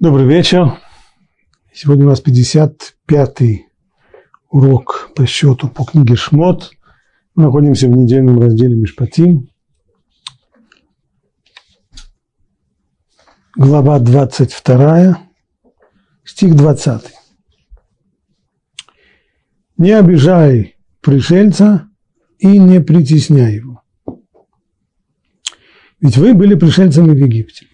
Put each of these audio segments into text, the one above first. Добрый вечер. Сегодня у нас 55-й урок по счету по книге Шмот. Мы находимся в недельном разделе Мишпатим. Глава 22, стих 20. «Не обижай пришельца и не притесняй его, ведь вы были пришельцами в Египте».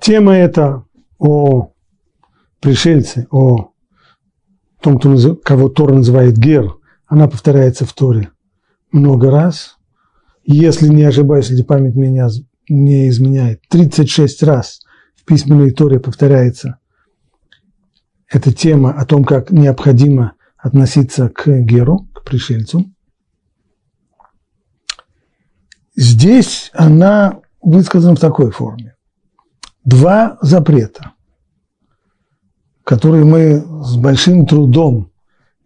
Тема эта о пришельце, о том, кого Тор называет Гер, она повторяется в Торе много раз. Если не ошибаюсь, если память меня не изменяет, 36 раз в письменной Торе повторяется эта тема о том, как необходимо относиться к Геру, к пришельцу. Здесь она высказана в такой форме. Два запрета, которые мы с большим трудом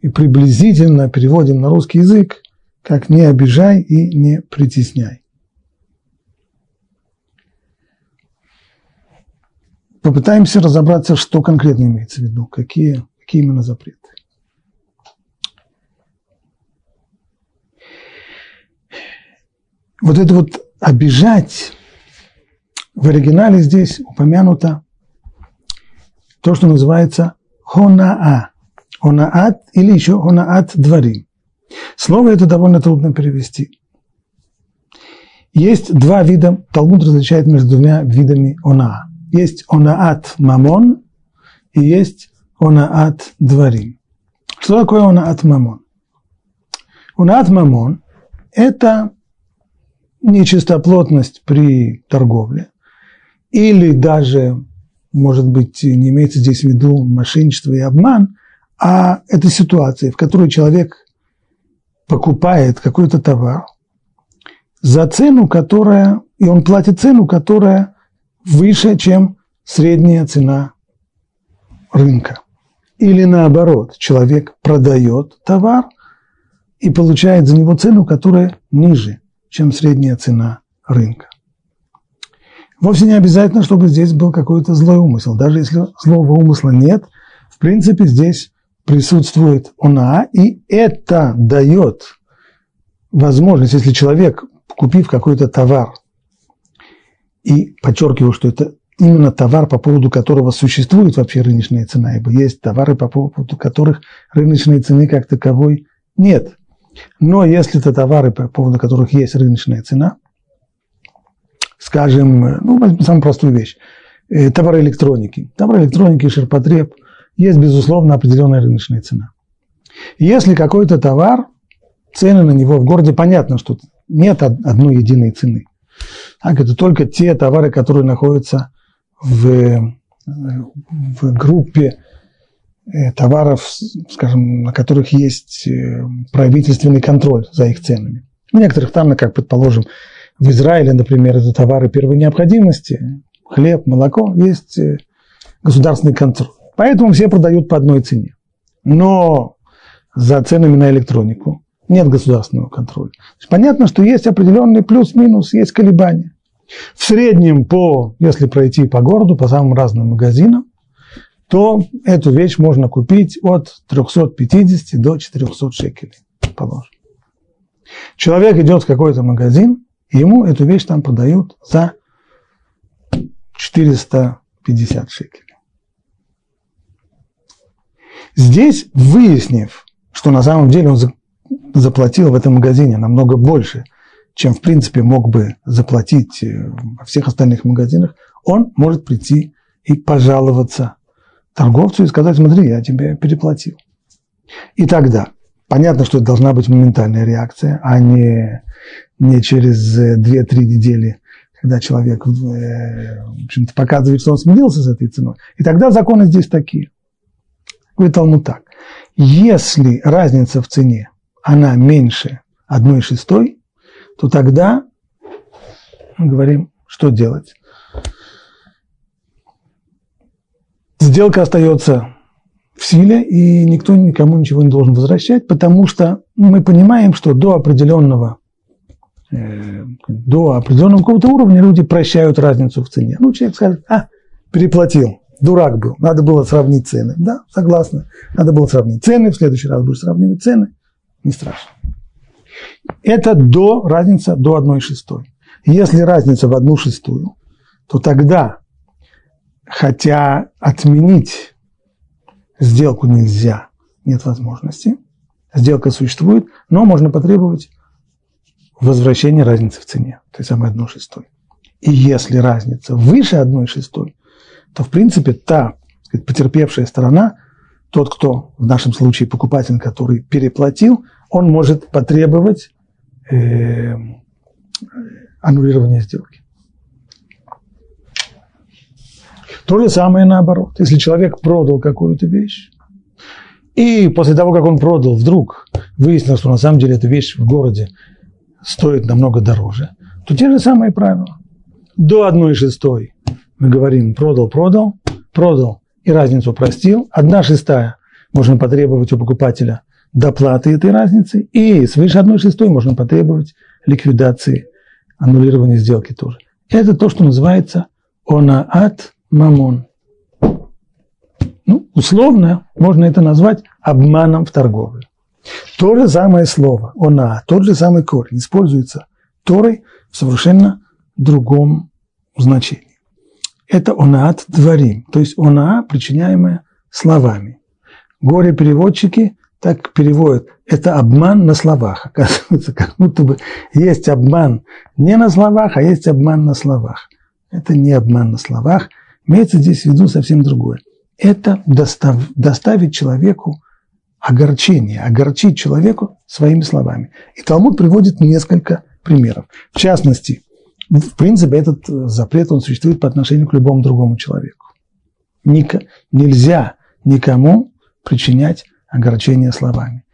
и приблизительно переводим на русский язык, как «не обижай» и «не притесняй». Попытаемся разобраться, что конкретно имеется в виду, какие именно запреты. Вот это вот «обижать» в оригинале здесь упомянуто то, что называется «хонаа», «онаат» или еще «онаат двори». Слово это довольно трудно перевести. Есть два вида, Талмуд различает между двумя видами «онаа». Есть «онаат мамон» и есть «онаат двори». Что такое «онаат мамон»? «Онаат мамон» – это нечистоплотность при торговле, или даже, может быть, не имеется здесь в виду мошенничество и обман, а это ситуация, в которой человек покупает какой-то товар за цену, которая, и он платит цену, которая выше, чем средняя цена рынка. Или наоборот, человек продает товар и получает за него цену, которая ниже, чем средняя цена рынка. Вовсе не обязательно, чтобы здесь был какой-то злой умысел. Даже если злого умысла нет, в принципе, здесь присутствует онаа, и это дает возможность, если человек, купив какой-то товар, и подчеркиваю, что это именно товар, по поводу которого существует вообще рыночная цена, ибо есть товары, по поводу которых рыночной цены как таковой нет. Но если это товары, по поводу которых есть рыночная цена, скажем, ну, самую простую вещь, товары электроники. Товары электроники, ширпотреб, есть, безусловно, определенная рыночная цена. Если какой-то товар, цены на него в городе, понятно, что нет одной единой цены. Так, это только те товары, которые находятся в группе товаров, скажем, на которых есть правительственный контроль за их ценами. У некоторых там, как предположим, в Израиле, например, это товары первой необходимости, хлеб, молоко, есть государственный контроль. Поэтому все продают по одной цене. Но за ценами на электронику нет государственного контроля. Понятно, что есть определенный плюс-минус, есть колебания. В среднем, если пройти по городу, по самым разным магазинам, то эту вещь можно купить от 350 до 400 шекелей, положим. Человек идет в какой-то магазин, и ему эту вещь там продают за 450 шекелей. Здесь, выяснив, что на самом деле он заплатил в этом магазине намного больше, чем, в принципе, мог бы заплатить во всех остальных магазинах, он может прийти и пожаловаться торговцу и сказать: смотри, я тебе переплатил. И тогда понятно, что это должна быть моментальная реакция, а не через 2-3 недели, когда человек, в общем-то, показывает, что он смирился с этой ценой. И тогда законы здесь такие. Говорит Талмуд так: если разница в цене, она меньше 1/6, то тогда мы говорим, что делать. Сделка остается в силе, и никто никому ничего не должен возвращать, потому что мы понимаем, что до определенного какого-то уровня люди прощают разницу в цене. Ну, человек скажет: переплатил. Дурак был, надо было сравнить цены. Да, согласна, надо было сравнить цены, в следующий раз будешь сравнивать цены, не страшно. Это разница до 1/6. Если разница в 1/6, то тогда, хотя отменить сделку нельзя, нет возможности, сделка существует, но можно потребовать возвращения разницы в цене, той самой 1/6. И если разница выше 1/6, то, в принципе, та, так сказать, потерпевшая сторона, тот, кто, в нашем случае покупатель, который переплатил, он может потребовать аннулирования сделки. То же самое наоборот. Если человек продал какую-то вещь, и после того, как он продал, вдруг выяснилось, что на самом деле эта вещь в городе стоит намного дороже, то те же самые правила. До 1/6 мы говорим продал, и разницу простил. 1/6 можно потребовать у покупателя доплаты этой разницы, и свыше 1/6 можно потребовать ликвидации, аннулирования сделки тоже. Это то, что называется онаат мамон. Ну, условно можно это назвать обманом в торговле. То же самое слово онаат, тот же самый корень используется Торой в совершенно другом значении. Это онаат творим, то есть онаа, причиняемая словами. Горе-переводчики так переводят. Это обман на словах. Оказывается, как будто бы есть обман не на словах, а есть обман на словах. Это не обман на словах. Имеется здесь в виду совсем другое. Это доставить человеку огорчение, огорчить человеку своими словами. И Талмуд приводит несколько примеров. В частности, в принципе, этот запрет, он существует по отношению к любому другому человеку. Нельзя никому причинять огорчение словами.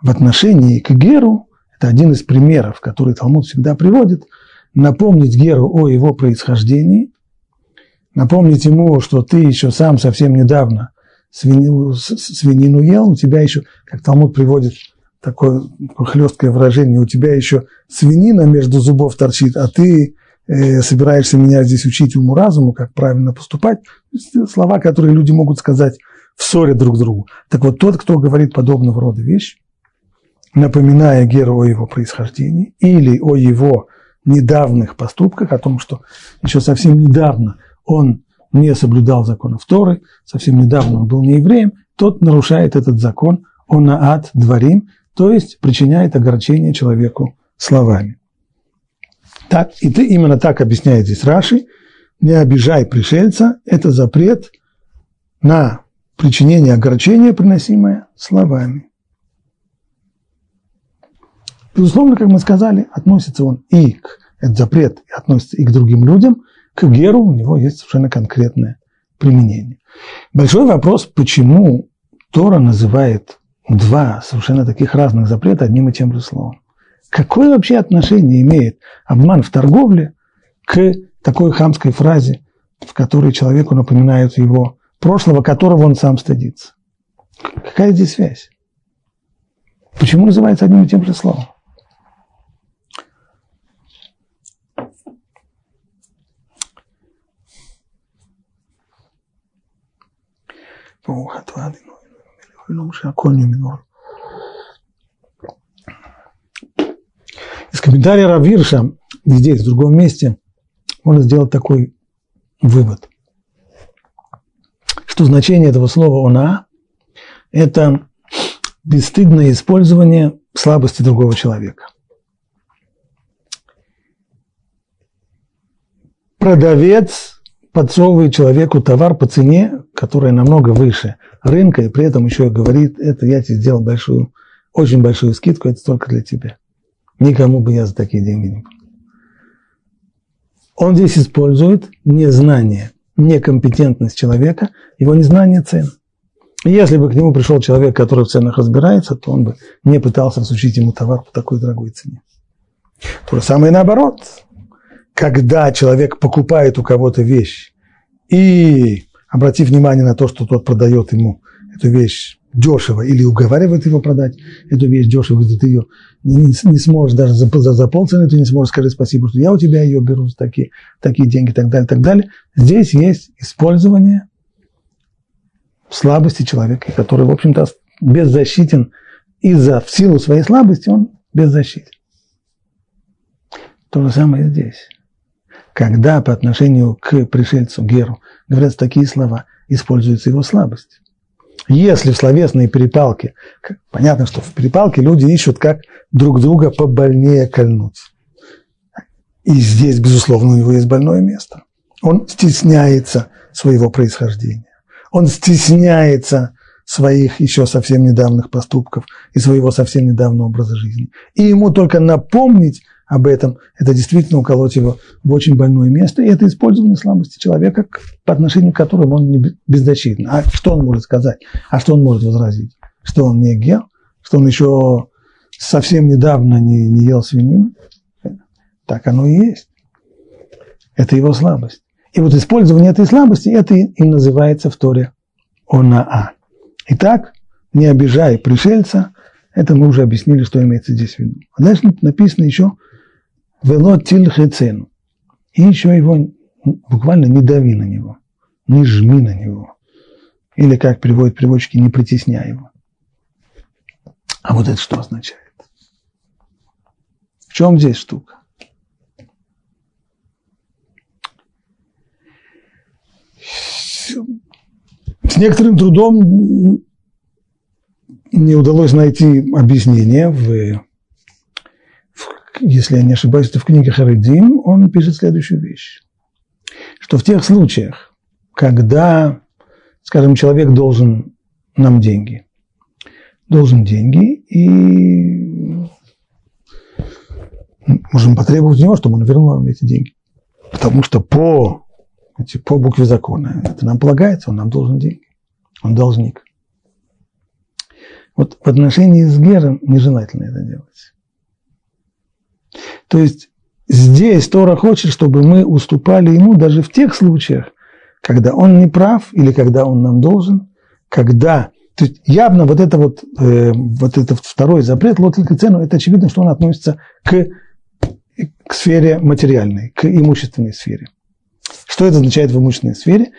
В отношении к Геру, это один из примеров, который Талмуд всегда приводит, напомнить Геру о его происхождении, напомнить ему, что ты еще сам совсем недавно свинину ел, у тебя еще, как Талмуд приводит, такое хлесткое выражение, у тебя еще свинина между зубов торчит, а ты собираешься меня здесь учить уму-разуму, как правильно поступать. Слова, которые люди могут сказать в ссоре друг другу. Так вот, тот, кто говорит подобного рода вещь, напоминая Геру о его происхождении или о его недавних поступках, о том, что еще совсем недавно он не соблюдал законов Торы, совсем недавно он был не евреем, тот нарушает этот закон онаат дворим, то есть причиняет огорчение человеку словами. Так, и ты именно так объясняет здесь Раши. Не обижай пришельца. Это запрет на причинение огорчения, приносимое словами. Безусловно, как мы сказали, относится он и к этот запрет, и относится и к другим людям. К Геру у него есть совершенно конкретное применение. Большой вопрос, почему Тора называет два совершенно таких разных запрета одним и тем же словом. Какое вообще отношение имеет обман в торговле к такой хамской фразе, в которой человеку напоминают его прошлого, которого он сам стыдится? Какая здесь связь? Почему называется одним и тем же словом? Из комментария Равирша, здесь, в другом месте, можно сделать такой вывод, что значение этого слова «она» – это бесстыдное использование слабости другого человека. Продавец подсовывает человеку товар по цене, которая намного выше рынка, и при этом еще и говорит: это я тебе сделал большую, очень большую скидку, это только для тебя. Никому бы я за такие деньги не купил. Он здесь использует незнание, некомпетентность человека, его незнание цен. Если бы к нему пришел человек, который в ценах разбирается, то он бы не пытался всучить ему товар по такой дорогой цене. То же самое наоборот. Когда человек покупает у кого-то вещь и, обратив внимание на то, что тот продает ему эту вещь дешево или уговаривает его продать эту вещь дешево, ты ее не сможешь даже за полцены, ты не сможешь сказать спасибо, что я у тебя ее беру за такие деньги и так далее, так далее. Здесь есть использование слабости человека, который, в общем-то, беззащитен из-за, в силу своей слабости он беззащитен. То же самое и здесь. Когда по отношению к пришельцу Геру говорят такие слова, используется его слабость. Если в словесной перепалке, понятно, что в перепалке люди ищут, как друг друга побольнее кольнуть. И здесь, безусловно, у него есть больное место. Он стесняется своего происхождения. Он стесняется своих еще совсем недавних поступков и своего совсем недавнего образа жизни. И ему только напомнить об этом, это действительно уколоть его в очень больное место, и это использование слабости человека, по отношению к которому он не беззащитен. А что он может сказать? А что он может возразить? Что он не гел? Что он еще совсем недавно не ел свинину? Так оно и есть. Это его слабость. И вот использование этой слабости, это и называется в Торе онаа. Итак, не обижай пришельца, это мы уже объяснили, что имеется здесь в виду. А дальше написано еще «вело тильхэцену». И еще его, буквально не дави на него, не жми на него. Или, как приводят переводчики, не притесняй его. А вот это что означает? В чем здесь штука? С некоторым трудом мне удалось найти объяснение, если я не ошибаюсь, это в книге Харадим, он пишет следующую вещь, что в тех случаях, когда, скажем, человек должен нам деньги, и можем потребовать у него, чтобы он вернул нам эти деньги, потому что по букве закона это нам полагается, он нам должен деньги, он должник. Вот в отношении с Гером нежелательно это делать. То есть здесь Тора хочет, чтобы мы уступали ему даже в тех случаях, когда он не прав или когда он нам должен, когда… То есть явно вот это второй запрет, лотелька цену, это очевидно, что он относится к сфере материальной, к имущественной сфере. Что это означает в имущественной сфере?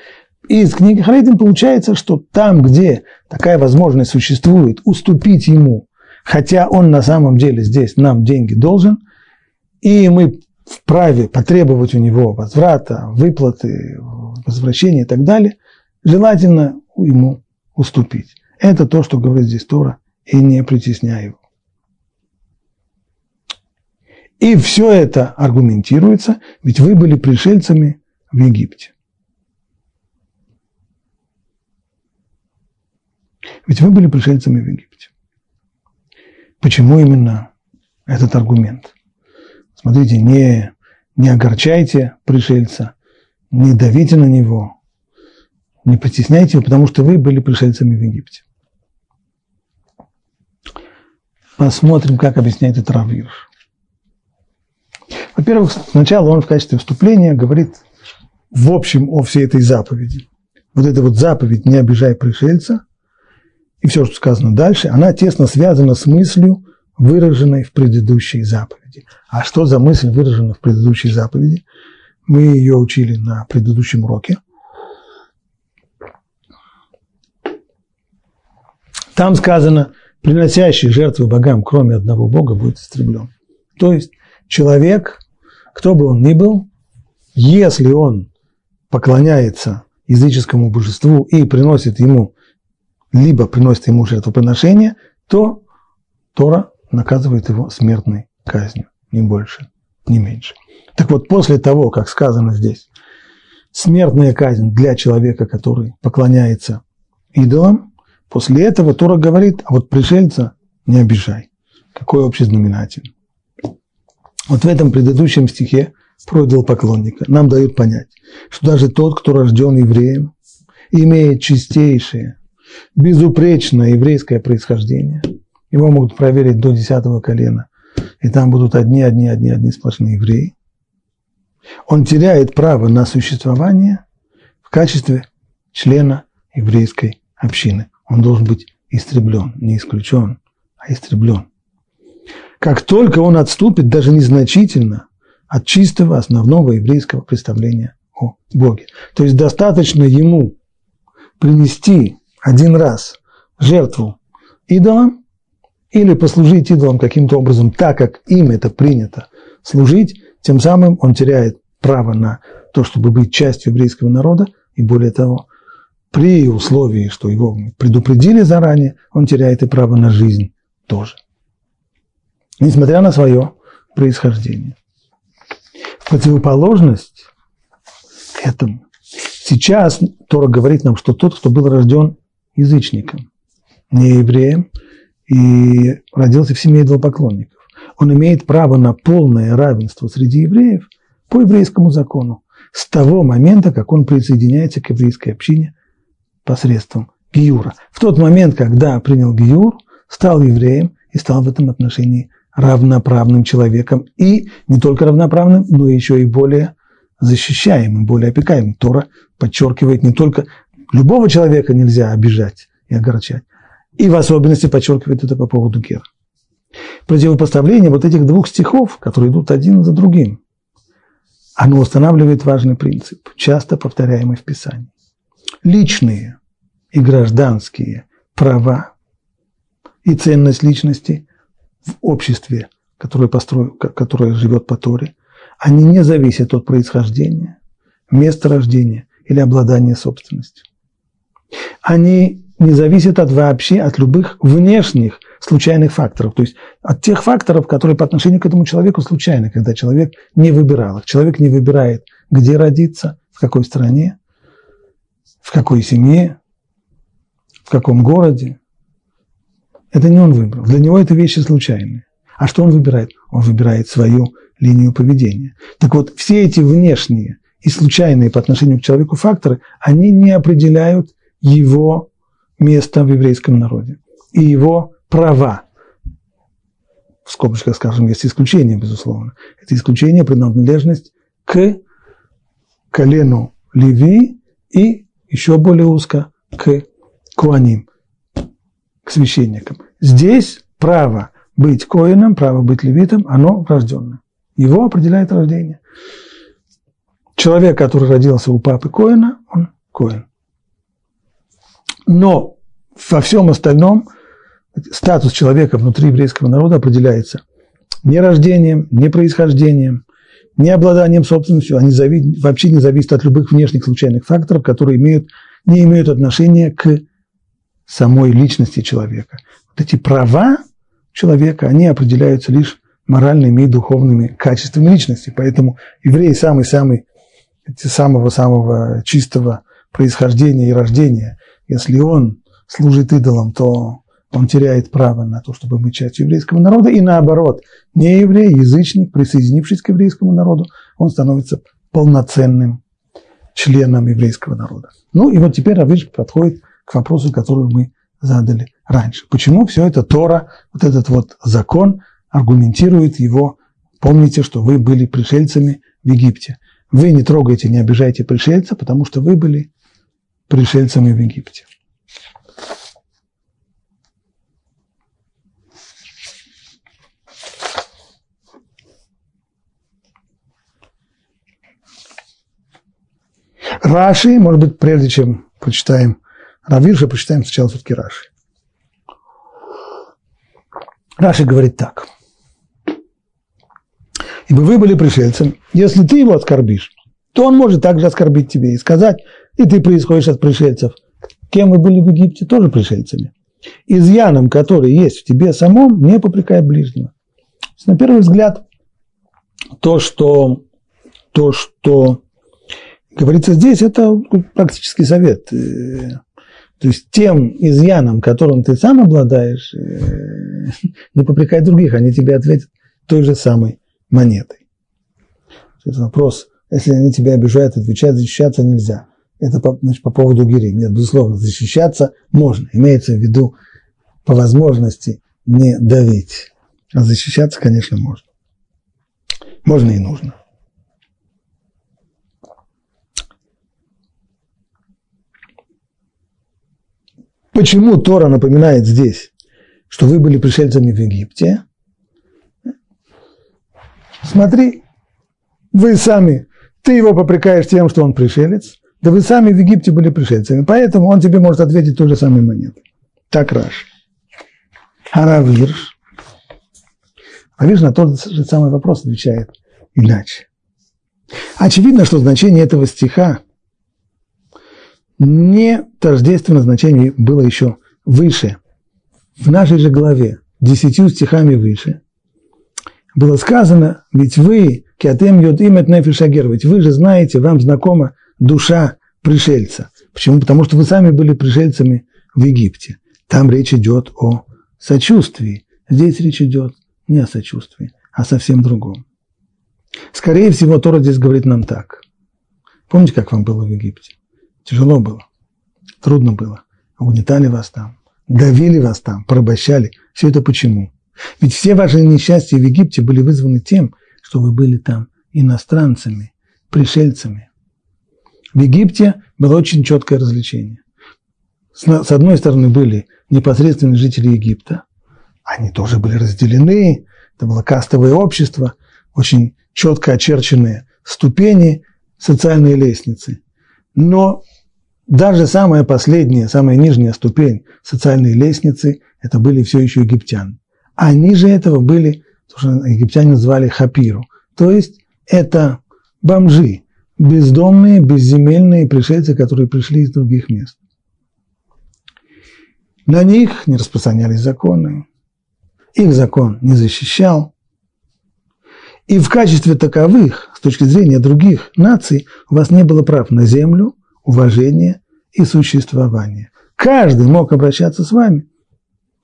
И из книги Харадим получается, что там, где такая возможность существует, уступить ему, хотя он на самом деле здесь нам деньги должен, и мы вправе потребовать у него возврата, выплаты, возвращения и так далее, желательно ему уступить. Это то, что говорит здесь Тора, и не притесняй его. И все это аргументируется, ведь вы были пришельцами в Египте. Ведь вы были пришельцами в Египте. Почему именно этот аргумент? Смотрите, не огорчайте пришельца, не давите на него, не притесняйте его, потому что вы были пришельцами в Египте. Посмотрим, как объясняет это Рав Гирш. Во-первых, сначала он в качестве вступления говорит в общем о всей этой заповеди. Вот эта вот заповедь «не обижай пришельца», и все, что сказано дальше, она тесно связана с мыслью, выраженной в предыдущей заповеди. А что за мысль выражена в предыдущей заповеди? Мы ее учили на предыдущем уроке. Там сказано, приносящий жертвы богам, кроме одного бога, будет истреблен. То есть человек, кто бы он ни был, если он поклоняется языческому божеству и приносит ему жертвоприношение, то Тора наказывает его смертной казнью, ни больше, ни меньше. Так вот, после того, как сказано здесь, смертная казнь для человека, который поклоняется идолам, после этого Тора говорит, а вот пришельца не обижай. Какой общий знаменатель? Вот в этом предыдущем стихе про идолопоклонника нам дают понять, что даже тот, кто рожден евреем, имеет чистейшее, безупречное еврейское происхождение. Его могут проверить до 10-го колена, и там будут одни сплошные евреи. Он теряет право на существование в качестве члена еврейской общины. Он должен быть истреблен, не исключен, а истреблен. Как только он отступит, даже незначительно, от чистого основного еврейского представления о Боге. То есть достаточно ему принести один раз жертву идолам или послужить идолам каким-то образом, так как им это принято служить, тем самым он теряет право на то, чтобы быть частью еврейского народа, и более того, при условии, что его предупредили заранее, он теряет и право на жизнь тоже, несмотря на свое происхождение. В противоположность этому сейчас Тора говорит нам, что тот, кто был рожден язычником, не евреем, и родился в семье идолопоклонников, он имеет право на полное равенство среди евреев по еврейскому закону с того момента, как он присоединяется к еврейской общине посредством гиюра. В тот момент, когда принял гиюр, стал евреем и стал в этом отношении равноправным человеком. И не только равноправным, но еще и более защищаемым, более опекаемым. Тора подчеркивает, не только любого человека нельзя обижать и огорчать, и в особенности подчеркивает это по поводу Гера. Противопоставление вот этих двух стихов, которые идут один за другим, оно устанавливает важный принцип, часто повторяемый в Писании. Личные и гражданские права и ценность личности в обществе, которое живет по Торе, они не зависят от происхождения, места рождения или обладания собственностью. Они не зависят вообще от любых внешних случайных факторов, то есть от тех факторов, которые по отношению к этому человеку случайны, когда человек не выбирал их. Человек не выбирает, где родиться, в какой стране, в какой семье, в каком городе. Это не он выбрал. Для него это вещи случайные. А что он выбирает? Он выбирает свою линию поведения. Так вот, все эти внешние и случайные по отношению к человеку факторы, они не определяют его место в еврейском народе и его права. В скобочках, скажем, есть исключение, безусловно. Это исключение принадлежность к колену Леви и еще более узко к коаним, к священникам. Здесь право быть коэном, право быть левитом, оно врожденное. Его определяет рождение. Человек, который родился у папы коэна, он коэн. Но во всем остальном статус человека внутри еврейского народа определяется не рождением, не происхождением, не обладанием собственностью, они вообще не зависят от любых внешних случайных факторов, которые не имеют отношения к самой личности человека. Вот эти права человека, они определяются лишь моральными и духовными качествами личности. Поэтому еврей самого-самого чистого происхождения и рождения, если он служит идолам, то он теряет право на то, чтобы быть частью еврейского народа. И наоборот, не еврей, язычник, присоединившись к еврейскому народу, он становится полноценным членом еврейского народа. Ну и вот теперь Равирша подходит к вопросу, который мы задали раньше. Почему все это Тора, вот этот вот закон, аргументирует его? Помните, что вы были пришельцами в Египте. Вы не трогайте, не обижайте пришельца, потому что вы были пришельцами в Египте. Раши, может быть, прежде чем прочитаем Равирша, прочитаем сначала все-таки Раши. Раши говорит так. Ибо вы были пришельцем, если ты его оскорбишь, то он может также оскорбить тебя и сказать, и ты происходишь от пришельцев. Кем вы были в Египте, тоже пришельцами. Изъяном, который есть в тебе самом, не попрекай ближнего. На первый взгляд, то, что говорится здесь, это практический совет. То есть тем изъяном, которым ты сам обладаешь, не попрекай других, они тебе ответят той же самой монетой. Это вопрос, если они тебя обижают, отвечать, защищаться нельзя. Это по поводу герим. Нет, безусловно, защищаться можно. Имеется в виду по возможности не давить. А защищаться, конечно, можно. Можно и нужно. Почему Тора напоминает здесь, что вы были пришельцами в Египте? Смотри, вы сами, ты его попрекаешь тем, что он пришелец, да вы сами в Египте были пришельцами, поэтому он тебе может ответить той же самой монетой. Так Раши. А Равирш? Равирш на тот же самый вопрос отвечает иначе. Очевидно, что значение этого стиха не тождественно значению было еще выше. В нашей же главе, 10 стихами выше, было сказано, ведь вы, кятем йодим эт нефеш агер, ведь вы же знаете, вам знакома душа пришельца. Почему? Потому что вы сами были пришельцами в Египте. Там речь идет о сочувствии. Здесь речь идет не о сочувствии, а совсем другом. Скорее всего, Тора здесь говорит нам так. Помните, как вам было в Египте? Тяжело было, трудно было, угнетали вас там, давили вас там, порабощали. Все это почему? Ведь все ваши несчастья в Египте были вызваны тем, что вы были там иностранцами, пришельцами. В Египте было очень четкое различение. С одной стороны были непосредственные жители Египта, они тоже были разделены, это было кастовое общество, очень четко очерченные ступени, социальные лестницы. Но даже самая последняя, самая нижняя ступень социальной лестницы – это были все еще египтяне. А ниже этого были, то, что египтяне звали хапиру, то есть это бомжи, бездомные, безземельные пришельцы, которые пришли из других мест. На них не распространялись законы, их закон не защищал. И в качестве таковых, с точки зрения других наций, у вас не было прав на землю, уважение и существование. Каждый мог обращаться с вами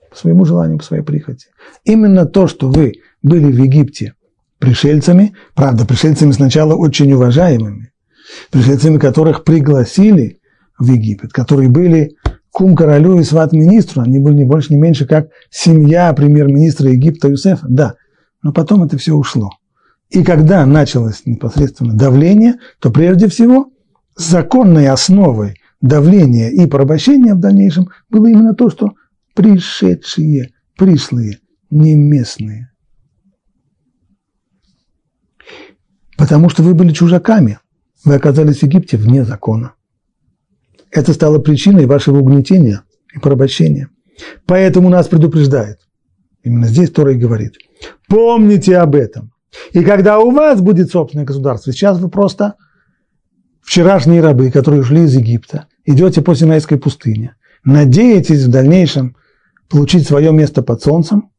по своему желанию, по своей прихоти. Именно то, что вы были в Египте пришельцами, правда, пришельцами сначала очень уважаемыми, пришельцами, которых пригласили в Египет, которые были кум королю и сват министру, они были ни больше, ни меньше, как семья премьер-министра Египта Юсефа, да, но потом это все ушло. И когда началось непосредственно давление, то прежде всего законной основой давления и порабощения в дальнейшем было именно то, что пришедшие, пришлые, не местные. Потому что вы были чужаками, вы оказались в Египте вне закона. Это стало причиной вашего угнетения и порабощения. Поэтому нас предупреждает, именно здесь Тора и говорит, помните об этом. И когда у вас будет собственное государство, сейчас вы просто вчерашние рабы, которые ушли из Египта, идете по Синайской пустыне, надеетесь в дальнейшем получить свое место под солнцем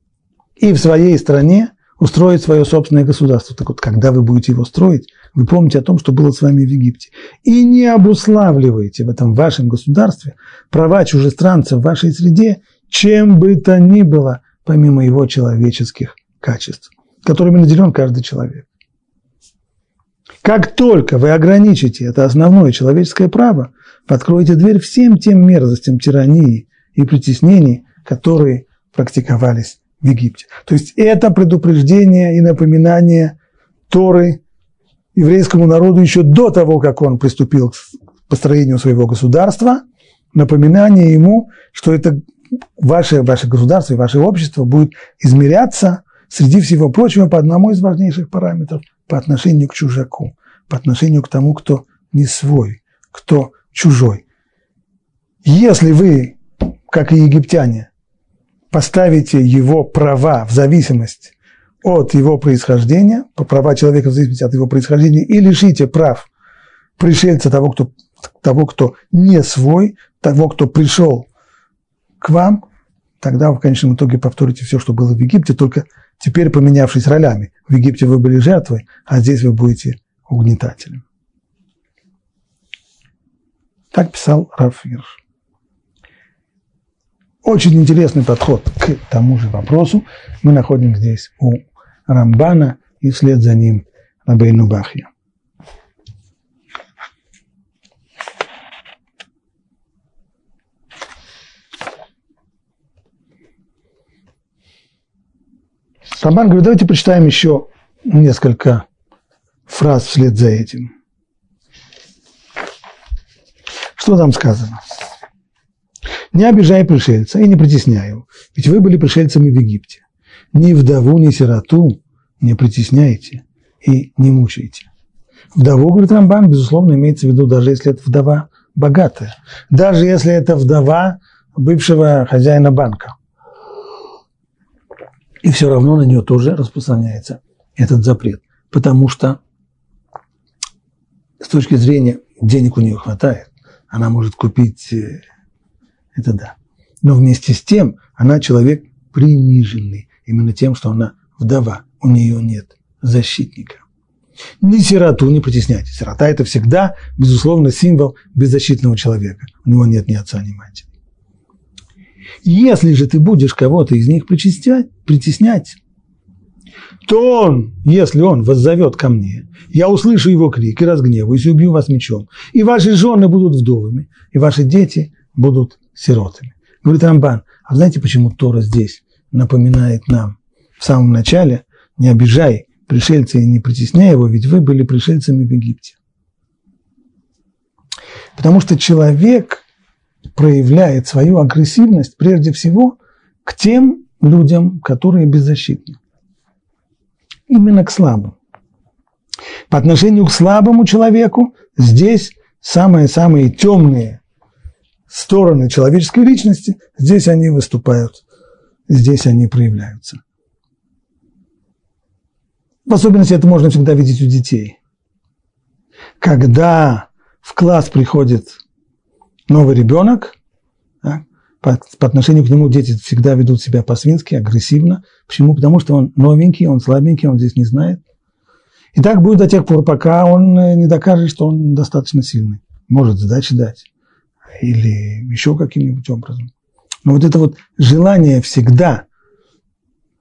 и в своей стране устроить свое собственное государство. Так вот, когда вы будете его строить, вы помните о том, что было с вами в Египте. И не обуславливайте в этом вашем государстве права чужестранцев в вашей среде, чем бы то ни было, помимо его человеческих качеств, которыми наделен каждый человек. Как только вы ограничите это основное человеческое право, вы откроете дверь всем тем мерзостям, тирании и притеснений, которые практиковались в Египте. То есть это предупреждение и напоминание Торы еврейскому народу еще до того, как он приступил к построению своего государства, напоминание ему, что это ваше государство и ваше общество будет измеряться среди всего прочего по одному из важнейших параметров – по отношению к чужаку, по отношению к тому, кто не свой, кто чужой. Если вы, как и египтяне, поставите его права в зависимость от его происхождения, права человека в зависимости от его происхождения, и лишите прав пришельца, того, кто не свой, того, кто пришел к вам, тогда вы в конечном итоге повторите все, что было в Египте, только теперь поменявшись ролями. В Египте вы были жертвой, а здесь вы будете угнетателем. Так писал Рав Гирш. Очень интересный подход к тому же вопросу. Мы находим здесь у Рамбана и вслед за ним Рабейну Бахья. Рамбан говорит, давайте прочитаем еще несколько фраз вслед за этим. Что там сказано? Не обижай пришельца и не притесняй его, ведь вы были пришельцами в Египте. Ни вдову, ни сироту не притесняйте и не мучайте. Вдову, говорит Рамбан, безусловно, имеется в виду, даже если это вдова богатая, даже если это вдова бывшего хозяина банка. И все равно на нее тоже распространяется этот запрет, потому что с точки зрения денег у нее хватает, она может купить, это да. Но вместе с тем она человек приниженный, именно тем, что она вдова, у нее нет защитника. Ни сироту не притесняйте. Сирота – это всегда, безусловно, символ беззащитного человека. У него нет ни отца, ни матери. Если же ты будешь кого-то из них притеснять, то он, если он воззовет ко мне, я услышу его крик и разгневаюсь, и убью вас мечом, и ваши жены будут вдовами, и ваши дети будут сиротами. Говорит Рамбан, а знаете, почему Тора здесь напоминает нам в самом начале: не обижай пришельца и не притесняй его, ведь вы были пришельцами в Египте? Потому что человек проявляет свою агрессивность прежде всего к тем людям, которые беззащитны. Именно к слабым. По отношению к слабому человеку здесь самые-самые темные стороны человеческой личности, здесь они выступают, здесь они проявляются. В особенности это можно всегда видеть у детей. Когда в класс приходит новый ребенок, да, по отношению к нему дети всегда ведут себя по-свински, агрессивно. Почему? Потому что он новенький, он слабенький, он здесь не знает. И так будет до тех пор, пока он не докажет, что он достаточно сильный. Может сдачи дать или еще каким-нибудь образом. Но вот это вот желание всегда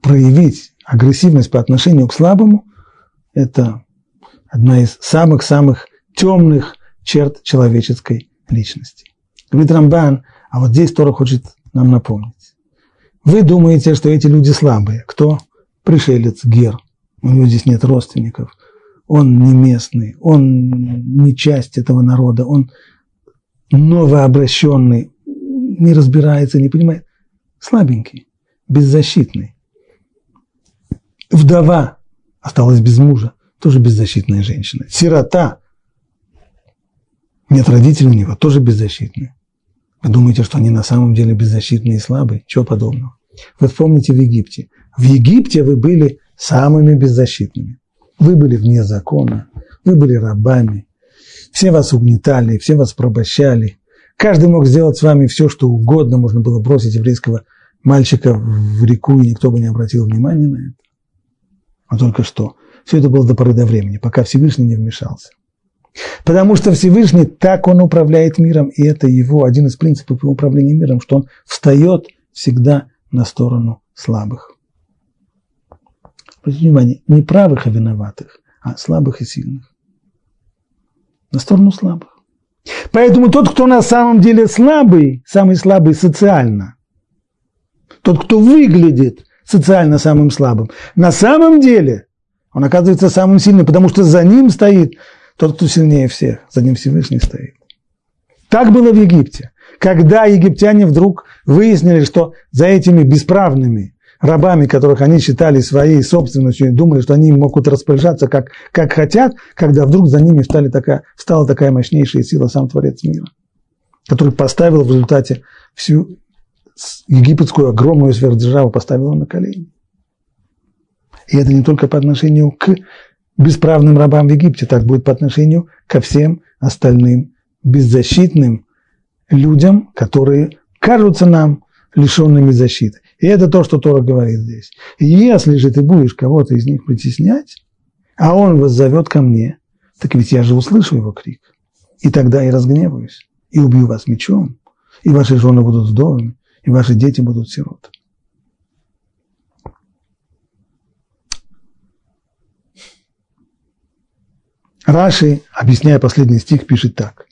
проявить агрессивность по отношению к слабому – это одна из самых-самых темных черт человеческой личности. Говорит Рамбан, а вот здесь Тора хочет нам напомнить. Вы думаете, что эти люди слабые. Кто? Пришелец, гер. У него здесь нет родственников. Он не местный, он не часть этого народа, он новообращенный, не разбирается, не понимает. Слабенький, беззащитный. Вдова осталась без мужа, тоже беззащитная женщина. Сирота, нет родителей у него, тоже беззащитная. Вы думаете, что они на самом деле беззащитные и слабые? Чего подобного? Вы вспомните в Египте. В Египте вы были самыми беззащитными. Вы были вне закона, вы были рабами. Все вас угнетали, все вас порабощали. Каждый мог сделать с вами все, что угодно. Можно было бросить еврейского мальчика в реку, и никто бы не обратил внимания на это. Но только что. Все это было до поры до времени, пока Всевышний не вмешался. Потому что Всевышний, так он управляет миром, и это его один из принципов управления миром, что он встает всегда на сторону слабых. Обратите внимание, не правых и виноватых, а слабых и сильных. На сторону слабых. Поэтому тот, кто на самом деле слабый, самый слабый социально, тот, кто выглядит социально самым слабым, на самом деле он оказывается самым сильным, потому что за ним стоит тот, кто сильнее всех, за ним Всевышний стоит. Так было в Египте, когда египтяне вдруг выяснили, что за этими бесправными рабами, которых они считали своей собственностью и думали, что они могут распоряжаться как хотят, когда вдруг за ними встала такая мощнейшая сила, сам Творец мира, который поставил в результате всю египетскую огромную сверхдержаву, поставил на колени. И это не только по отношению к бесправным рабам в Египте, так будет по отношению ко всем остальным беззащитным людям, которые кажутся нам лишенными защиты. И это то, что Тора говорит здесь. Если же ты будешь кого-то из них притеснять, а он воззовет ко мне, так ведь я же услышу его крик. И тогда я разгневаюсь, и убью вас мечом, и ваши жены будут вдовами, и ваши дети будут сиротами. Раши, объясняя последний стих, пишет так.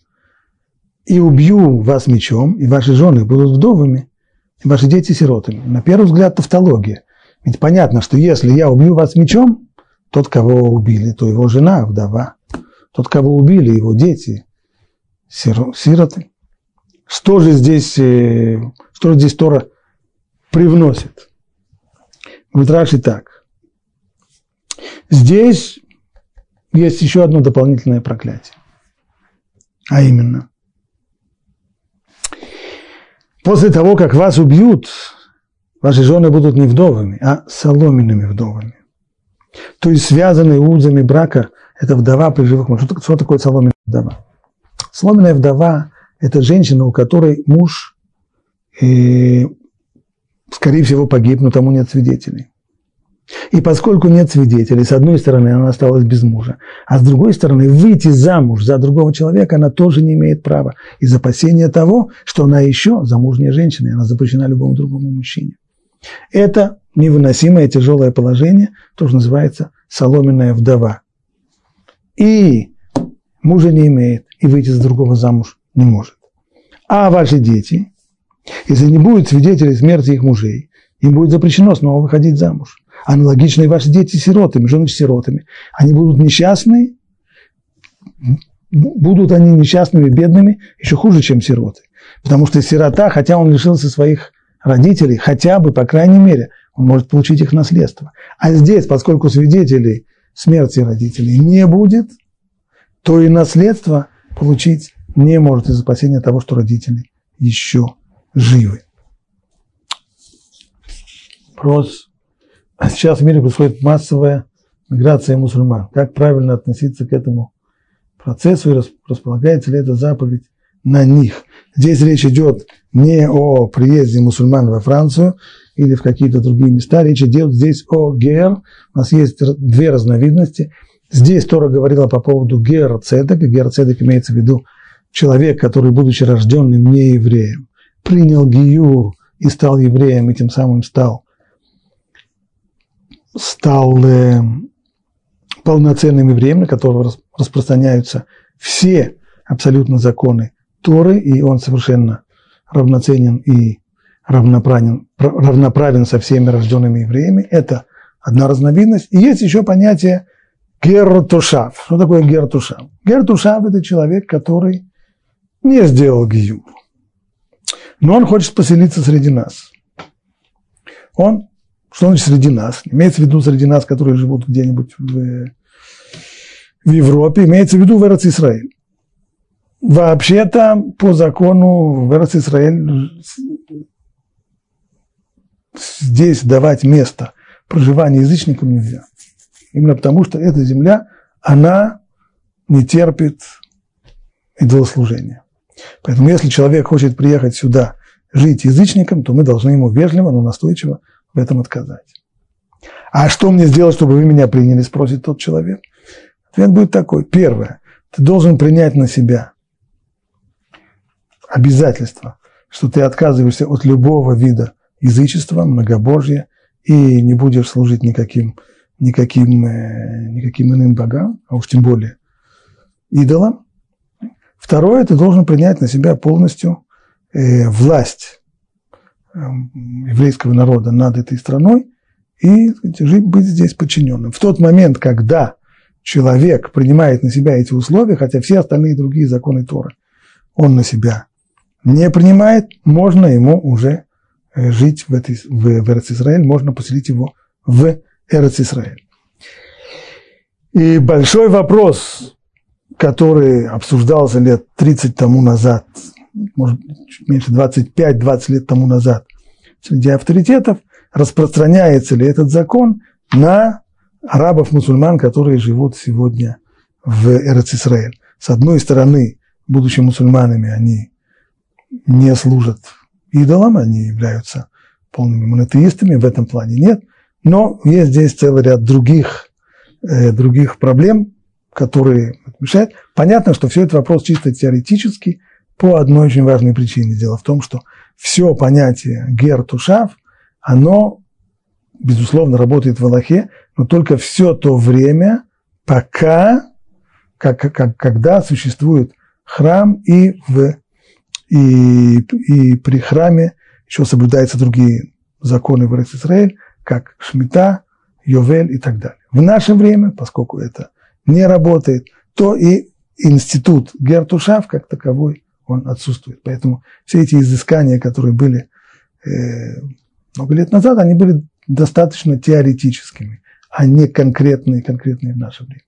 «И убью вас мечом, и ваши жены будут вдовами, и ваши дети сиротами». На первый взгляд, тавтология. Ведь понятно, что если я убью вас мечом, тот, кого убили, то его жена – вдова. Тот, кого убили, его дети – сироты. что же здесь Тора привносит? Говорит Раши так. Здесь есть еще одно дополнительное проклятие. А именно, после того, как вас убьют, ваши жены будут не вдовами, а соломенными вдовами. То есть связанные узами брака – это вдова при живых мужах. Что такое соломенная вдова? Соломенная вдова – это женщина, у которой муж, скорее всего, погиб, но тому нет свидетелей. И поскольку нет свидетелей, с одной стороны, она осталась без мужа, а с другой стороны, выйти замуж за другого человека она тоже не имеет права из опасения того, что она еще замужняя женщина, и она запрещена любому другому мужчине. Это невыносимое тяжелое положение, то, что называется соломенная вдова. И мужа не имеет, и выйти за другого замуж не может. А ваши дети, если не будет свидетелей смерти их мужей, им будет запрещено снова выходить замуж. Аналогично и ваши дети сиротами, жены сиротами. Они будут несчастны, будут они несчастными, бедными, еще хуже, чем сироты. Потому что сирота, хотя он лишился своих родителей, хотя бы, по крайней мере, он может получить их наследство. А здесь, поскольку свидетелей смерти родителей не будет, то и наследство получить не может из-за опасения того, что родители еще живы. Вопрос. Сейчас в мире происходит массовая миграция мусульман. Как правильно относиться к этому процессу и располагается ли эта заповедь на них? Здесь речь идет не о приезде мусульман во Францию или в какие-то другие места. Речь идет здесь о гер. У нас есть две разновидности. Здесь Тора говорила по поводу Гер Цедак. Гер Цедак имеется в виду человек, который, будучи рожденным неевреем, принял гиюр и стал евреем, и тем самым стал полноценным евреем, на которого распространяются все абсолютно законы Торы, и он совершенно равноценен и равноправен со всеми рожденными евреями. Это одна разновидность. И есть еще понятие гертушав. Что такое гертушав? Гертушав – это человек, который не сделал гиюр, но он хочет поселиться среди нас. Что значит среди нас? Имеется в виду среди нас, которые живут где-нибудь в Европе, имеется в виду в Эрец Исраэль. Вообще-то, по закону в Эрец Исраэль здесь давать место проживания язычникам нельзя. Именно потому, что эта земля, она не терпит идолослужения. Поэтому, если человек хочет приехать сюда жить язычником, то мы должны ему вежливо, но настойчиво в этом отказать. А что мне сделать, чтобы вы меня приняли, спросит тот человек. Ответ будет такой. Первое. Ты должен принять на себя обязательство, что ты отказываешься от любого вида язычества, многобожья, и не будешь служить никаким иным богам, а уж тем более идолам. Второе, ты должен принять на себя полностью власть еврейского народа над этой страной и быть здесь подчиненным. В тот момент, когда человек принимает на себя эти условия, хотя все остальные другие законы Торы он на себя не принимает, можно ему уже жить в Эрец Исраэль, можно поселить его в Эрец Исраэль. И большой вопрос, который обсуждался лет 30 тому назад, может, чуть меньше, 25-20 лет тому назад, среди авторитетов, распространяется ли этот закон на арабов-мусульман, которые живут сегодня в Эрец Исраэль. С одной стороны, будучи мусульманами, они не служат идолам, они являются полными монотеистами, в этом плане нет, но есть здесь целый ряд других проблем, которые мешают. Понятно, что все это вопрос чисто теоретический, по одной очень важной причине. Дело в том, что все понятие гертушав, оно, безусловно, работает в Алахе, но только все то время, пока, когда существует храм, и при храме еще соблюдаются другие законы в Эрец Исраэль, как Шмита, Йовель и так далее. В наше время, поскольку это не работает, то и институт гертушав как таковой он отсутствует. Поэтому все эти изыскания, которые были много лет назад, они были достаточно теоретическими, а не конкретные в наше время.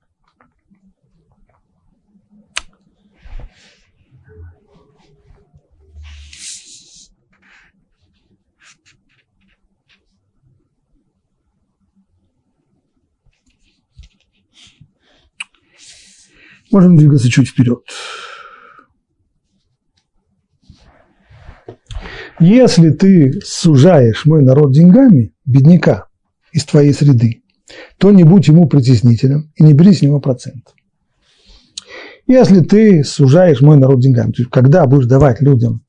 Можем двигаться чуть вперед. Если ты сужаешь мой народ деньгами, бедняка из твоей среды, то не будь ему притеснителем и не бери с него процент. Если ты сужаешь мой народ деньгами, то есть когда будешь давать людям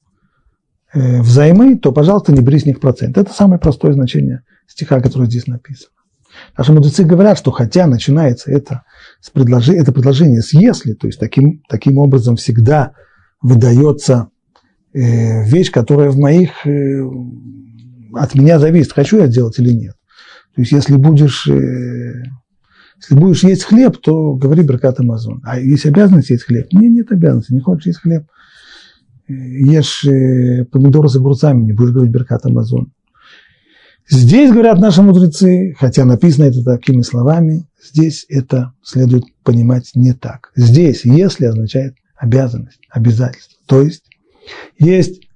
взаймы, то, пожалуйста, не бери с них процент. Это самое простое значение стиха, которое здесь написано. Наши мудрецы говорят, что хотя начинается это предложение с «если», то есть таким образом всегда выдается вещь, которая от меня зависит, хочу я делать или нет. То есть если будешь есть хлеб, то говори «беркат амазон». А есть обязанность есть хлеб? Нет обязанности, не хочешь есть хлеб. Ешь помидоры с огурцами, не будешь говорить «беркат амазон». Здесь, говорят наши мудрецы, хотя написано это такими словами, здесь это следует понимать не так. Здесь «если» означает обязанность, обязательство. То есть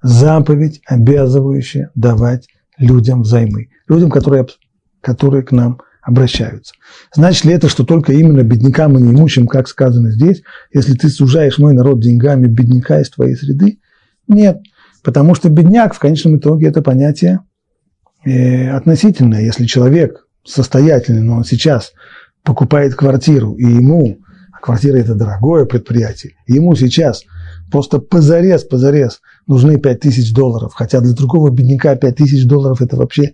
заповедь, обязывающая давать людям взаймы, людям, которые к нам обращаются. Значит ли это, что только именно беднякам и неимущим, как сказано здесь, если ты сужаешь мой народ деньгами бедняка из твоей среды? Нет, потому что бедняк в конечном итоге это понятие относительно. Если человек состоятельный, но он сейчас покупает квартиру, и ему, а квартира – это дорогое предприятие, ему сейчас просто позарез нужны $5000, хотя для другого бедняка $5000 – это вообще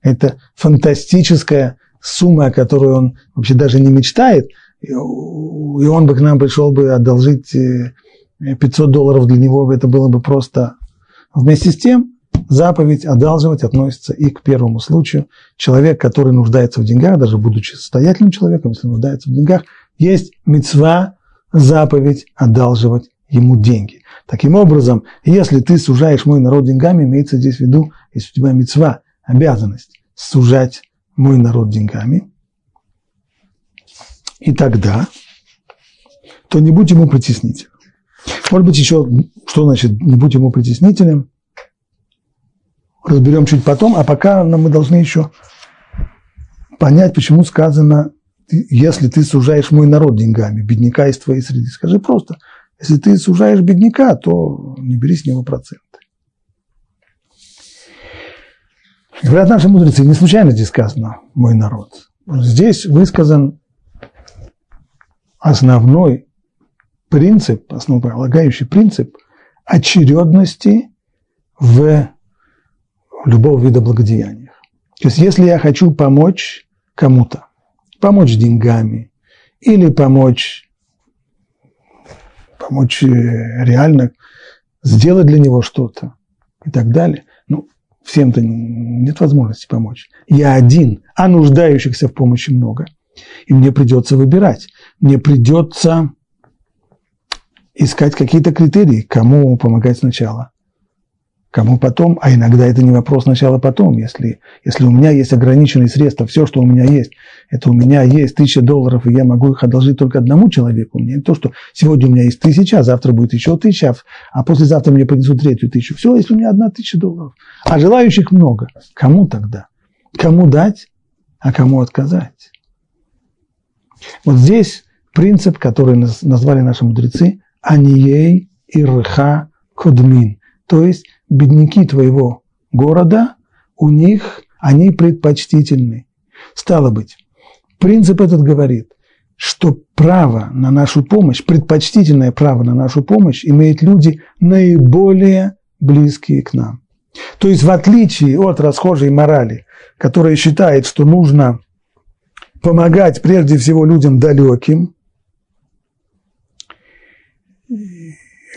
это фантастическая сумма, о которой он вообще даже не мечтает, и он бы к нам пришел бы одолжить $500, для него это было бы просто. Вместе с тем, заповедь одалживать относится и к первому случаю. Человек, который нуждается в деньгах, даже будучи состоятельным человеком, если нуждается в деньгах, есть мицва, заповедь одалживать ему деньги. Таким образом, если ты сужаешь мой народ деньгами, имеется здесь в виду, если у тебя мицва, обязанность сужать мой народ деньгами, и тогда, то не будь ему притеснителем. Может быть, еще что значит «не будь ему притеснителем»? Разберем чуть потом, а пока мы должны еще понять, почему сказано, если ты сужаешь мой народ деньгами, бедняка из твоей среды. Скажи просто, если ты сужаешь бедняка, то не бери с него проценты. Говорят наши мудрецы, не случайно здесь сказано «мой народ». Здесь высказан основной принцип, основополагающий принцип очередности в любого вида благодеяния. То есть, если я хочу помочь кому-то, помочь деньгами или помочь реально, сделать для него что-то и так далее, всем-то нет возможности помочь. Я один, а нуждающихся в помощи много. И мне придется выбирать, мне придется искать какие-то критерии, кому помогать сначала, кому потом, а иногда это не вопрос сначала-потом. Если у меня есть ограниченные средства, все, что у меня есть, это у меня есть $1000, и я могу их одолжить только одному человеку. Мне то, что сегодня у меня есть 1000, а завтра будет еще 1000, а послезавтра мне принесут 3000. Все, если у меня $1000, а желающих много, кому тогда? Кому дать, а кому отказать? Вот здесь принцип, который назвали наши мудрецы, аниэй ирха кодмин, то есть бедняки твоего города, они предпочтительны. Стало быть, принцип этот говорит, что право на нашу помощь, предпочтительное право на нашу помощь имеют люди наиболее близкие к нам. То есть в отличие от расхожей морали, которая считает, что нужно помогать прежде всего людям далеким,